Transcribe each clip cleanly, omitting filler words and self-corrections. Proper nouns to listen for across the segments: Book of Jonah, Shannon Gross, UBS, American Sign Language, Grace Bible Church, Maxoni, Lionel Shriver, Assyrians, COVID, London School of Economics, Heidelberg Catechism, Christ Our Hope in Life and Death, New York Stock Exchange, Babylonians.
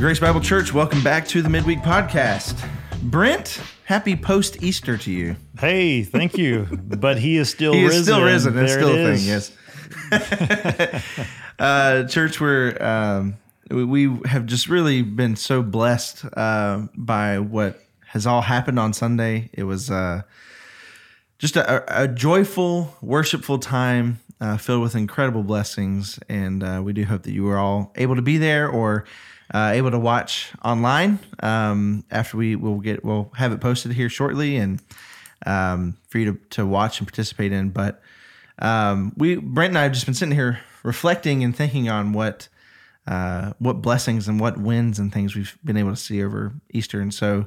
Grace Bible Church, welcome back to the Midweek Podcast. Brent, happy post-Easter to you. Hey, thank you. But he is still risen. He is still risen. That's still a thing, yes. Church, we have just really been so blessed by what has all happened on Sunday. It was just a joyful, worshipful time filled with incredible blessings. And we do hope that you were all able to be there or able to watch online. After we'll have it posted here shortly and for you to watch and participate in. But Brent and I have just been sitting here reflecting and thinking on what blessings and what wins and things we've been able to see over Easter. And so,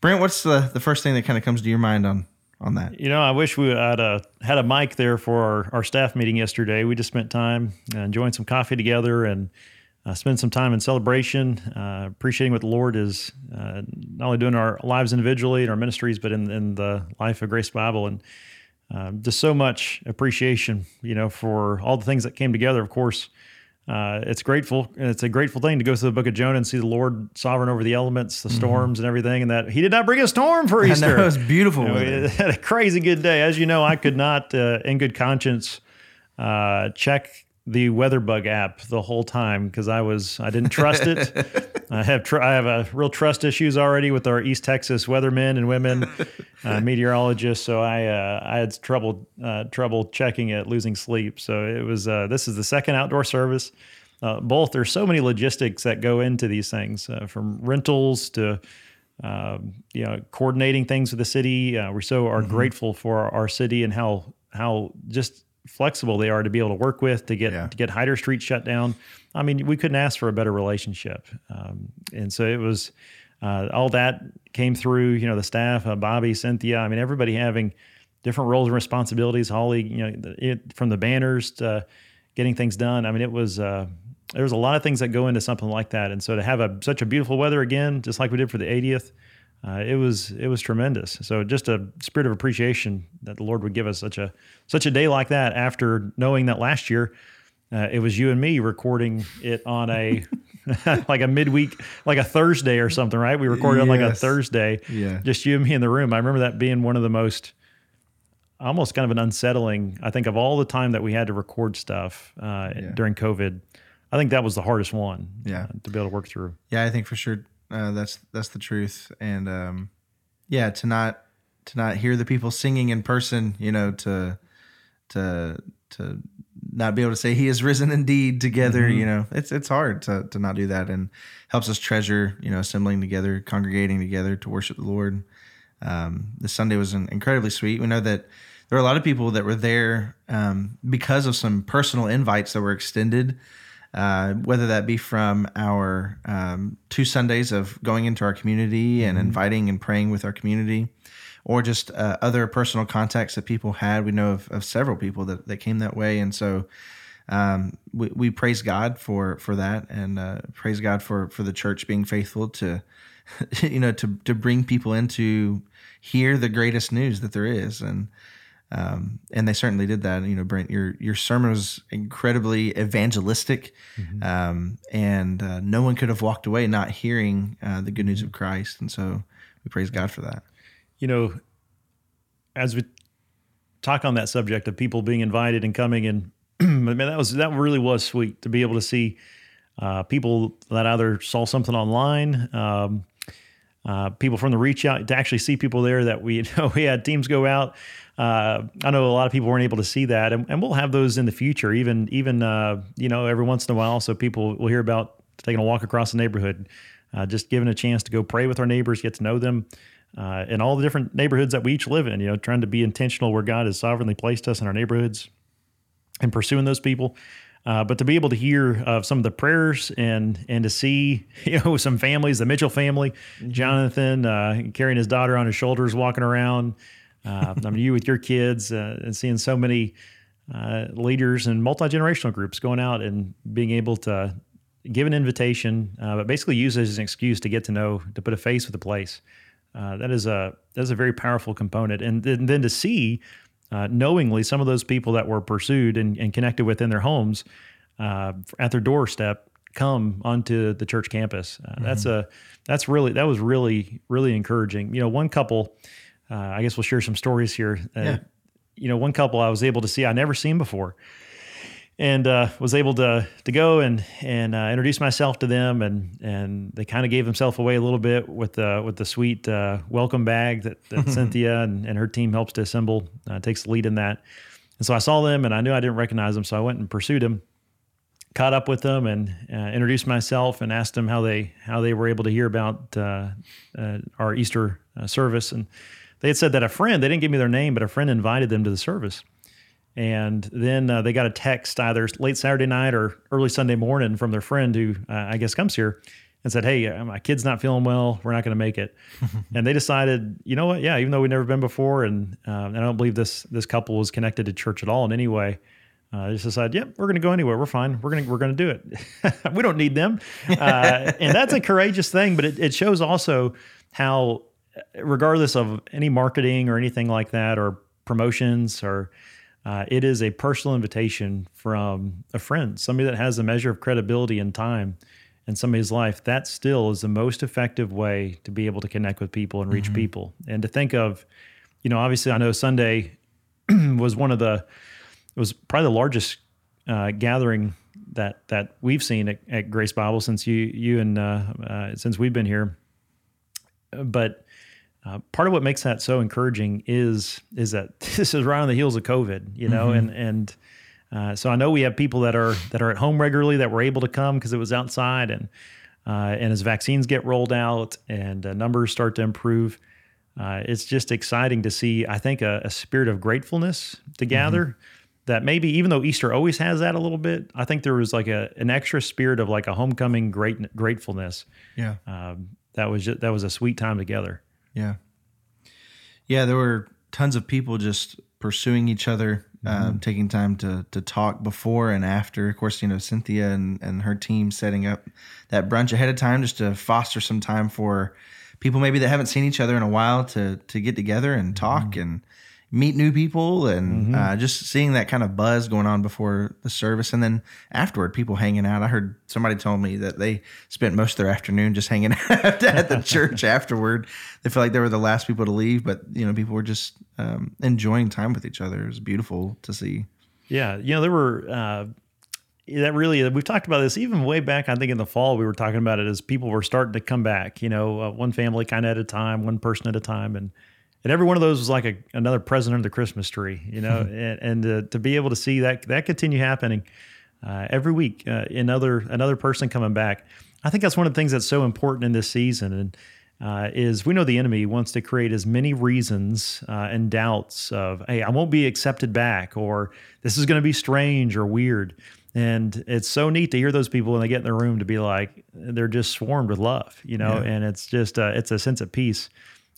Brent, what's the first thing that kind of comes to your mind on that? You know, I wish we had a mic there for our staff meeting yesterday. We just spent time enjoying some coffee together and spend some time in celebration, appreciating what the Lord is not only doing in our lives individually and our ministries, but in the life of Grace Bible. And just so much appreciation, you know, for all the things that came together. Of course, it's a grateful thing to go through the Book of Jonah and see the Lord sovereign over the elements, the storms and everything, and that He did not bring a storm for Easter. I know, it was beautiful. You know, we had a crazy good day. As you know, I could not, in good conscience, check the Weather Bug app the whole time because I didn't trust it. I have a real trust issues already with our East Texas weathermen and women, meteorologists. So I had trouble checking it, losing sleep. So it was this is the second outdoor service. Both there's so many logistics that go into these things, from rentals to coordinating things with the city. We so are grateful for our city and how just flexible they are to be able to work with to get Heidelberg Street shut down. I mean, we couldn't ask for a better relationship, and so it was all that came through. You know, the staff, Bobby, Cynthia. I mean, everybody having different roles and responsibilities. Holly, you know, from the banners to getting things done. I mean, it was there was a lot of things that go into something like that, and so to have such a beautiful weather again, just like we did for the 80th. It was tremendous. So just a spirit of appreciation that the Lord would give us such a day like that. After knowing that last year, it was you and me recording it on a like a midweek, like a Thursday or something, right? We recorded on like a Thursday, just you and me in the room. I remember that being one of the most almost kind of an unsettling. I think of all the time that we had to record stuff during COVID. I think that was the hardest one to be able to work through. Yeah, I think for sure. That's the truth, and to not hear the people singing in person, you know, to not be able to say He is risen indeed together, you know, it's hard to not do that, and helps us treasure, you know, assembling together, congregating together to worship the Lord. This Sunday was incredibly sweet. We know that there were a lot of people that were there because of some personal invites that were extended. Whether that be from our 2 Sundays of going into our community and inviting and praying with our community, or just other personal contacts that people had. We know of several people that came that way. And so we praise God for that, and praise God for the church being faithful to, you know, to bring people in to hear the greatest news that there is. And they certainly did that. You know, Brent, your sermon was incredibly evangelistic, and no one could have walked away not hearing the good news of Christ. And so we praise God for that. You know, as we talk on that subject of people being invited and coming, and man, that really was sweet to be able to see people that either saw something online. People from the reach out, to actually see people there that we had teams go out. I know a lot of people weren't able to see that, and we'll have those in the future, even you know, every once in a while. So people will hear about taking a walk across the neighborhood, just giving a chance to go pray with our neighbors, get to know them, and all the different neighborhoods that we each live in, you know, trying to be intentional where God has sovereignly placed us in our neighborhoods and pursuing those people. But to be able to hear of some of the prayers and to see, you know, some families, the Mitchell family, Jonathan carrying his daughter on his shoulders, walking around, I mean, you with your kids, and seeing so many leaders and multi-generational groups going out and being able to give an invitation, but basically use it as an excuse to get to know, to put a face with a place. That is a very powerful component. And then to see knowingly some of those people that were pursued and connected with in their homes at their doorstep come onto the church campus. Mm-hmm. That was really encouraging. You know, one couple, I guess we'll share some stories here. Yeah. You know, one couple I was able to see, I'd never seen before, and was able to go and introduce myself to them, and they kind of gave themselves away a little bit with the sweet welcome bag that Cynthia and her team helps to assemble, takes the lead in that. And so I saw them, and I knew I didn't recognize them, so I went and pursued them, caught up with them, and introduced myself and asked them how they were able to hear about our Easter service. And they had said that a friend, they didn't give me their name, but a friend invited them to the service. And then they got a text either late Saturday night or early Sunday morning from their friend who I guess comes here and said, "Hey, my kid's not feeling well. We're not going to make it." And they decided, you know what? Yeah, even though we'd never been before, and I don't believe this couple was connected to church at all in any way, they just decided, yep, we're going to go anyway. We're fine. We're going to do it. We don't need them. And that's a courageous thing, but it shows also how, regardless of any marketing or anything like that, or promotions, or it is a personal invitation from a friend, somebody that has a measure of credibility and time in somebody's life. That still is the most effective way to be able to connect with people and reach mm-hmm. people. And to think of, you know, obviously I know Sunday was probably the largest gathering that we've seen at Grace Bible since since we've been here. But part of what makes that so encouraging is that this is right on the heels of COVID, you know, mm-hmm. and so I know we have people that are at home regularly that were able to come because it was outside, and as vaccines get rolled out and numbers start to improve, it's just exciting to see, I think, a spirit of gratefulness to gather mm-hmm. that maybe, even though Easter always has that a little bit, I think there was like an extra spirit of like a homecoming gratefulness. Yeah, that was a sweet time together. Yeah. There were tons of people just pursuing each other, mm-hmm. Taking time to talk before and after. Of course, you know, Cynthia and her team setting up that brunch ahead of time just to foster some time for people maybe that haven't seen each other in a while to get together and talk mm-hmm. and meet new people, and mm-hmm. Just seeing that kind of buzz going on before the service, and then afterward, people hanging out. I heard somebody tell me that they spent most of their afternoon just hanging out at the church afterward. They felt like they were the last people to leave, but you know, people were just enjoying time with each other. It was beautiful to see. Yeah, you know, there were we've talked about this even way back. I think in the fall we were talking about it as people were starting to come back. You know, one family kind of at a time, one person at a time, And every one of those was like another present under the Christmas tree, you know, and to be able to see that continue happening every week, another person coming back. I think that's one of the things that's so important in this season, and is we know the enemy wants to create as many reasons and doubts of, hey, I won't be accepted back, or this is going to be strange or weird. And it's so neat to hear those people when they get in their room to be like, they're just swarmed with love, you know, yeah. And it's just it's a sense of peace.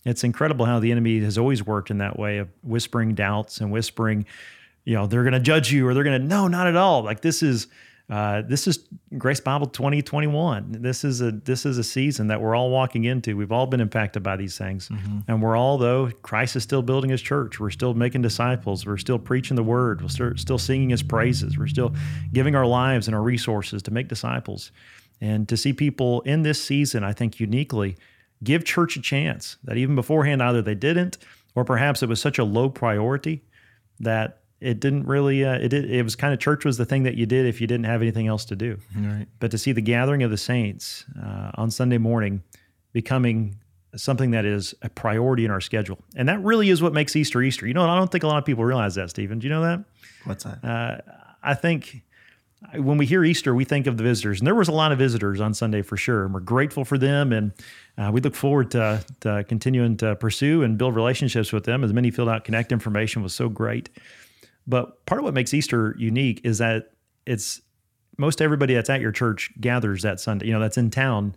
It's incredible how the enemy has always worked in that way of whispering doubts and whispering, you know, they're going to judge you, or they're going to, no, not at all. Like this is Grace Bible 2021. This is a season that we're all walking into. We've all been impacted by these things. Mm-hmm. And we're all, though, Christ is still building his church. We're still making disciples. We're still preaching the word. We're still singing his praises. We're still giving our lives and our resources to make disciples. And to see people in this season, I think uniquely, give church a chance that even beforehand, either they didn't, or perhaps it was such a low priority that it didn't really, it was kind of, church was the thing that you did if you didn't have anything else to do. Right. But to see the gathering of the saints on Sunday morning becoming something that is a priority in our schedule. And that really is what makes Easter Easter. You know, and I don't think a lot of people realize that, Stephen. Do you know that? What's that? I think when we hear Easter, we think of the visitors. And there was a lot of visitors on Sunday for sure, and we're grateful for them. And we look forward to continuing to pursue and build relationships with them. As many filled out Connect information was so great. But part of what makes Easter unique is that it's most everybody that's at your church gathers that Sunday, you know, that's in town.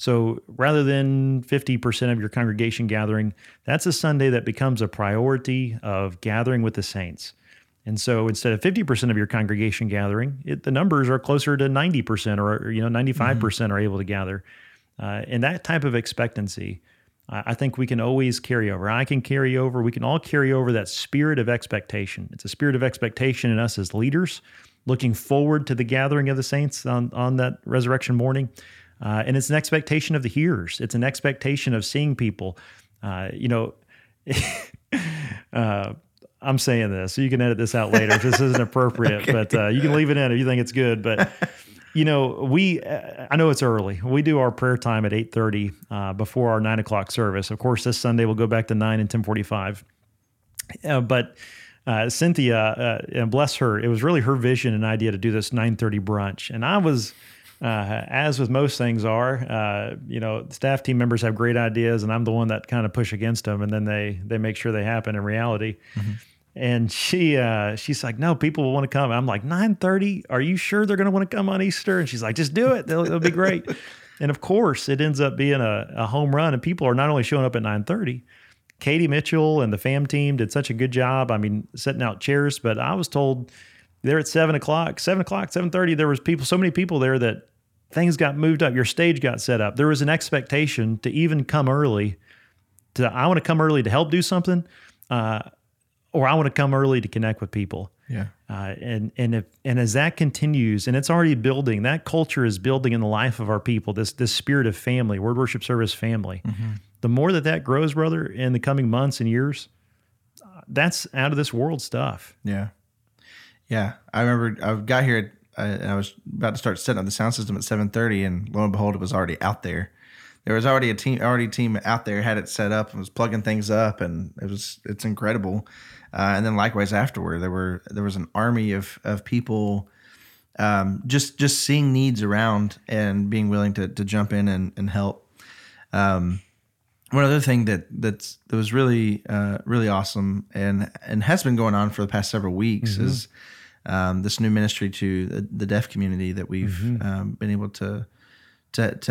So rather than 50% of your congregation gathering, that's a Sunday that becomes a priority of gathering with the saints. And so instead of 50% of your congregation gathering, the numbers are closer to 90% or, you know, 95% mm-hmm. are able to gather. And that type of expectancy I think we can always carry over. I can carry over. We can all carry over that spirit of expectation. It's a spirit of expectation in us as leaders, looking forward to the gathering of the saints on that resurrection morning. And it's an expectation of the hearers. It's an expectation of seeing people. I'm saying this, so you can edit this out later if this isn't appropriate, okay. But you can leave it in if you think it's good. But, I know it's early. We do our prayer time at 8:30 before our 9 o'clock service. Of course, this Sunday we'll go back to 9 and 10:45. But Cynthia, and bless her, it was really her vision and idea to do this 9:30 brunch. And I was, as with most things are, staff team members have great ideas, and I'm the one that kind of push against them, and then they make sure they happen in reality. Mm-hmm. And she's like, no, people will want to come. I'm like, 9:30? Are you sure they're going to want to come on Easter? And she's like, just do it. It'll be great. And of course, it ends up being a home run. And people are not only showing up at 9:30. Katie Mitchell and the fam team did such a good job. I mean, setting out chairs. But I was told there at 7 o'clock, 7:30, there was people, so many people there that things got moved up. Your stage got set up. There was an expectation to even come early. I want to come early to help do something. Or I want to come early to connect with people. Yeah. And as that continues, and it's already building, that culture is building in the life of our people, this spirit of family, Word Worship Service family. Mm-hmm. The more that grows, brother, in the coming months and years, that's out of this world stuff. Yeah. Yeah. I remember I got here and I was about to start setting up the sound system at 7:30, and lo and behold, it was already out there. There was already a team out there, had it set up and was plugging things up, and it's incredible. And then likewise afterward, there was an army of people just seeing needs around and being willing to jump in and help. One other thing that was really really awesome and has been going on for the past several weeks, mm-hmm. is this new ministry to the deaf community that we've mm-hmm. Been able to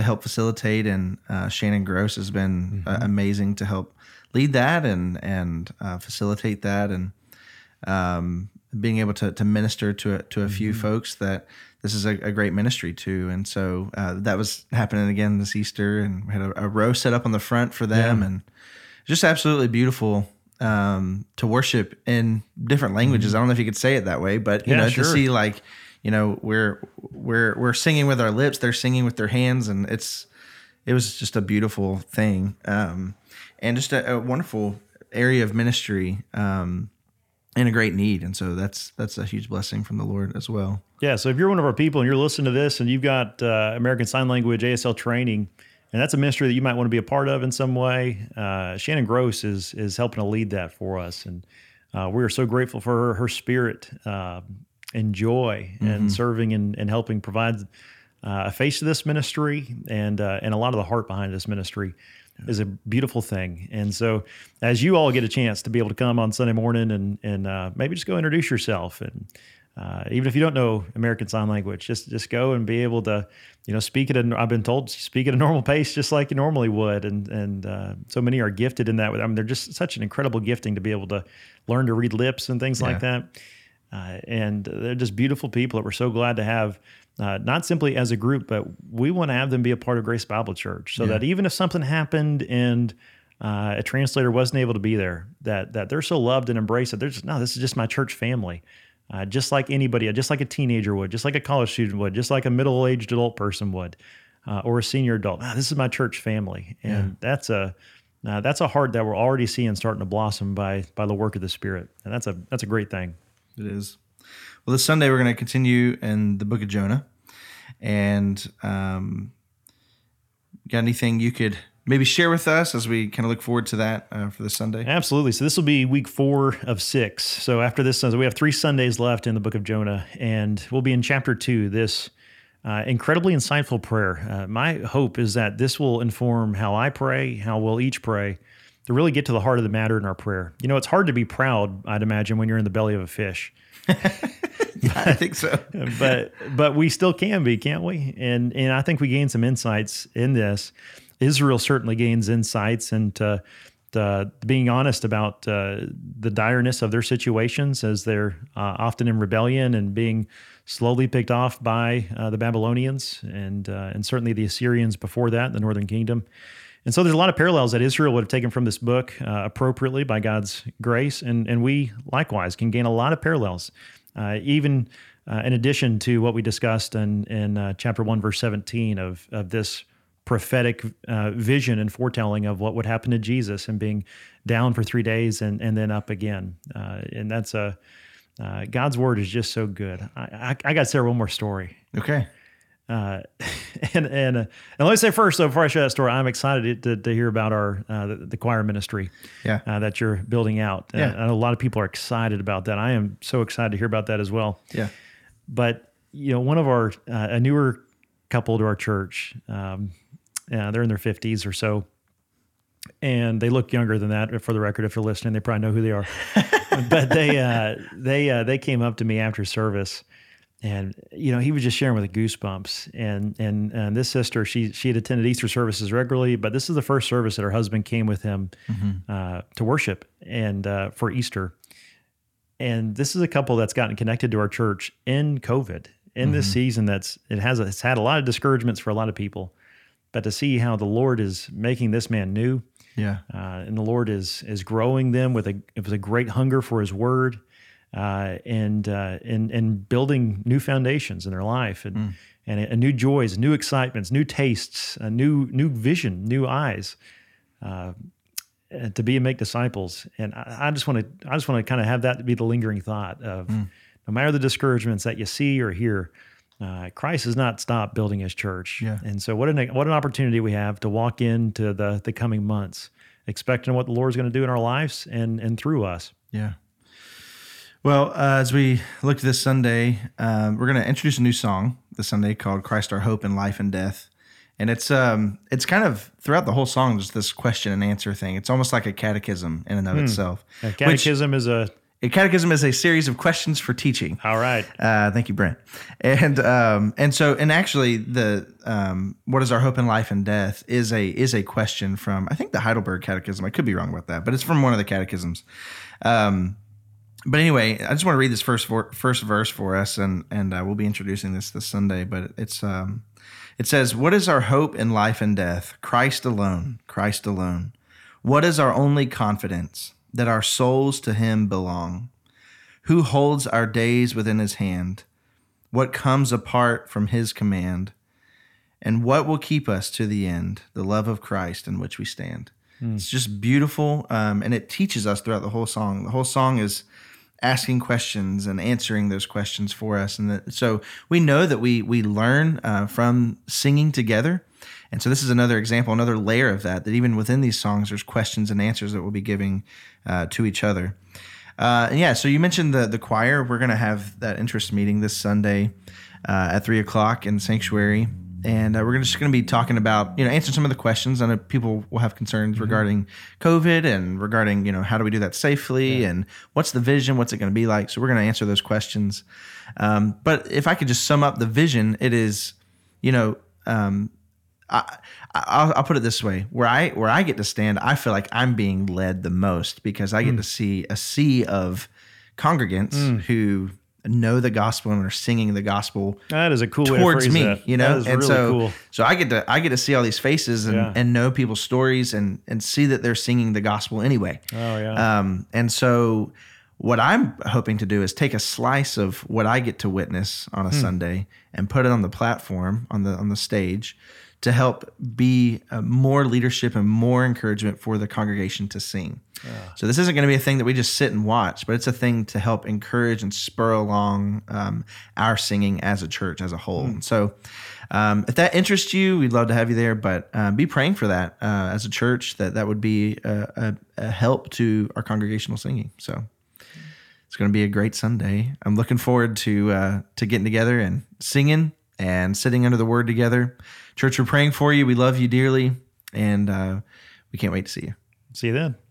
help facilitate, and Shannon Gross has been mm-hmm. Amazing to help lead that and facilitate that, and being able to minister to a mm-hmm. few folks that this is a great ministry to. And so that was happening again this Easter, and we had a row set up on the front for them, yeah. and just absolutely beautiful to worship in different languages. Mm-hmm. I don't know if you could say it that way, but sure. To see we're singing with our lips, they're singing with their hands, and it was just a beautiful thing, and just a wonderful area of ministry, and a great need. And so that's a huge blessing from the Lord as well. Yeah. So if you're one of our people and you're listening to this, and you've got American Sign Language ASL training, and that's a ministry that you might want to be a part of in some way, Shannon Gross is helping to lead that for us, and we are so grateful for her spirit. And joy mm-hmm. and serving and helping provide a face to this ministry, and a lot of the heart behind this ministry yeah. is a beautiful thing. And so as you all get a chance to be able to come on Sunday morning and maybe just go introduce yourself, and even if you don't know American Sign Language, just go and be able to speak at a normal pace just like you normally would, and so many are gifted in that. I mean, they're just such an incredible gifting to be able to learn to read lips and things yeah. like that. And they're just beautiful people that we're so glad to have, not simply as a group, but we want to have them be a part of Grace Bible Church, so yeah. that even if something happened and a translator wasn't able to be there, that they're so loved and embraced that they're just, no, this is just my church family. Just like anybody, just like a teenager would, just like a college student would, just like a middle-aged adult person would, or a senior adult. No, this is my church family. And yeah. that's a heart that we're already seeing starting to blossom by the work of the Spirit. And that's a great thing. It is. Well, this Sunday we're going to continue in the Book of Jonah, and got anything you could maybe share with us as we kind of look forward to that for this Sunday? Absolutely. So this will be week 4 of 6. So after this Sunday, we have 3 Sundays left in the Book of Jonah, and we'll be in chapter 2. This incredibly insightful prayer. My hope is that this will inform how I pray, how we'll each pray, to really get to the heart of the matter in our prayer. It's hard to be proud, I'd imagine, when you're in the belly of a fish. I think so. but we still can be, can't we? And I think we gain some insights in this. Israel certainly gains insights into being honest about the direness of their situations, as they're often in rebellion and being slowly picked off by the Babylonians and certainly the Assyrians before that, the northern kingdom. And so there's a lot of parallels that Israel would have taken from this book appropriately by God's grace, and we likewise can gain a lot of parallels, even in addition to what we discussed in chapter 1, verse 17 of this prophetic vision and foretelling of what would happen to Jesus and being down for 3 days and then up again. And that's God's word is just so good. I got to share one more story. Okay. And let me say first, though, before I share that story, I'm excited to hear about our the choir ministry that you're building out. Yeah. I know a lot of people are excited about that. I am so excited to hear about that as well. Yeah. But, you know, one of our, a newer couple to our church, they're in their 50s or so, and they look younger than that, for the record, if you're listening. They probably know who they are. But they came up to me after service. And, you know, he was just sharing with the goosebumps. And this sister, she had attended Easter services regularly, but this is the first service that her husband came with him to worship and for Easter. And this is a couple that's gotten connected to our church in COVID, in this season it's had a lot of discouragements for a lot of people. But to see how the Lord is making this man new, and the Lord is growing them with a great hunger for His Word. And building new foundations in their life and new joys, new excitements, new tastes, a new vision, new eyes, to be and make disciples. And I just want to kind of have that be the lingering thought of no matter the discouragements that you see or hear, Christ has not stopped building His church. Yeah. And so what an opportunity we have to walk into the coming months, expecting what the Lord's going to do in our lives and through us. Yeah. Well, as we look to this Sunday, we're going to introduce a new song this Sunday called "Christ Our Hope in Life and Death," and it's kind of throughout the whole song. There's this question and answer thing. It's almost like a catechism in and of itself. A catechism is a series of questions for teaching. All right. Thank you, Brent. And actually, what is our hope in life and death is a question from, I think, the Heidelberg Catechism. I could be wrong about that, but it's from one of the catechisms. But anyway, I just want to read this first verse for us, and we'll be introducing this Sunday. But it says, "What is our hope in life and death? Christ alone, Christ alone. What is our only confidence? That our souls to Him belong. Who holds our days within His hand? What comes apart from His command? And what will keep us to the end? The love of Christ in which we stand." Mm. It's just beautiful, and it teaches us throughout the whole song. The whole song is asking questions and answering those questions for us. And so we know that we learn from singing together. And so this is another example, another layer of that even within these songs, there's questions and answers that we'll be giving to each other. So you mentioned the choir. We're going to have that interest meeting this Sunday at 3 o'clock in the sanctuary. And we're just going to be talking about, answering some of the questions. I know people will have concerns regarding COVID and regarding, how do we do that safely and what's the vision? What's it going to be like? So we're going to answer those questions. But if I could just sum up the vision, it is, I'll put it this way: where I get to stand, I feel like I'm being led the most because I get to see a sea of congregants who know the gospel and are singing the gospel. That is a cool way to phrase me, that. That is and really cool. So I get to see all these faces and know people's stories and see that they're singing the gospel anyway. Oh yeah. And so what I'm hoping to do is take a slice of what I get to witness on a Sunday and put it on the platform, on the stage, to help be more leadership and more encouragement for the congregation to sing. So this isn't going to be a thing that we just sit and watch, but it's a thing to help encourage and spur along our singing as a church as a whole. And so if that interests you, we'd love to have you there, but be praying for that as a church, that would be a help to our congregational singing. So it's going to be a great Sunday. I'm looking forward to getting together and singing and sitting under the Word together. Church, we're praying for you. We love you dearly, and we can't wait to see you. See you then.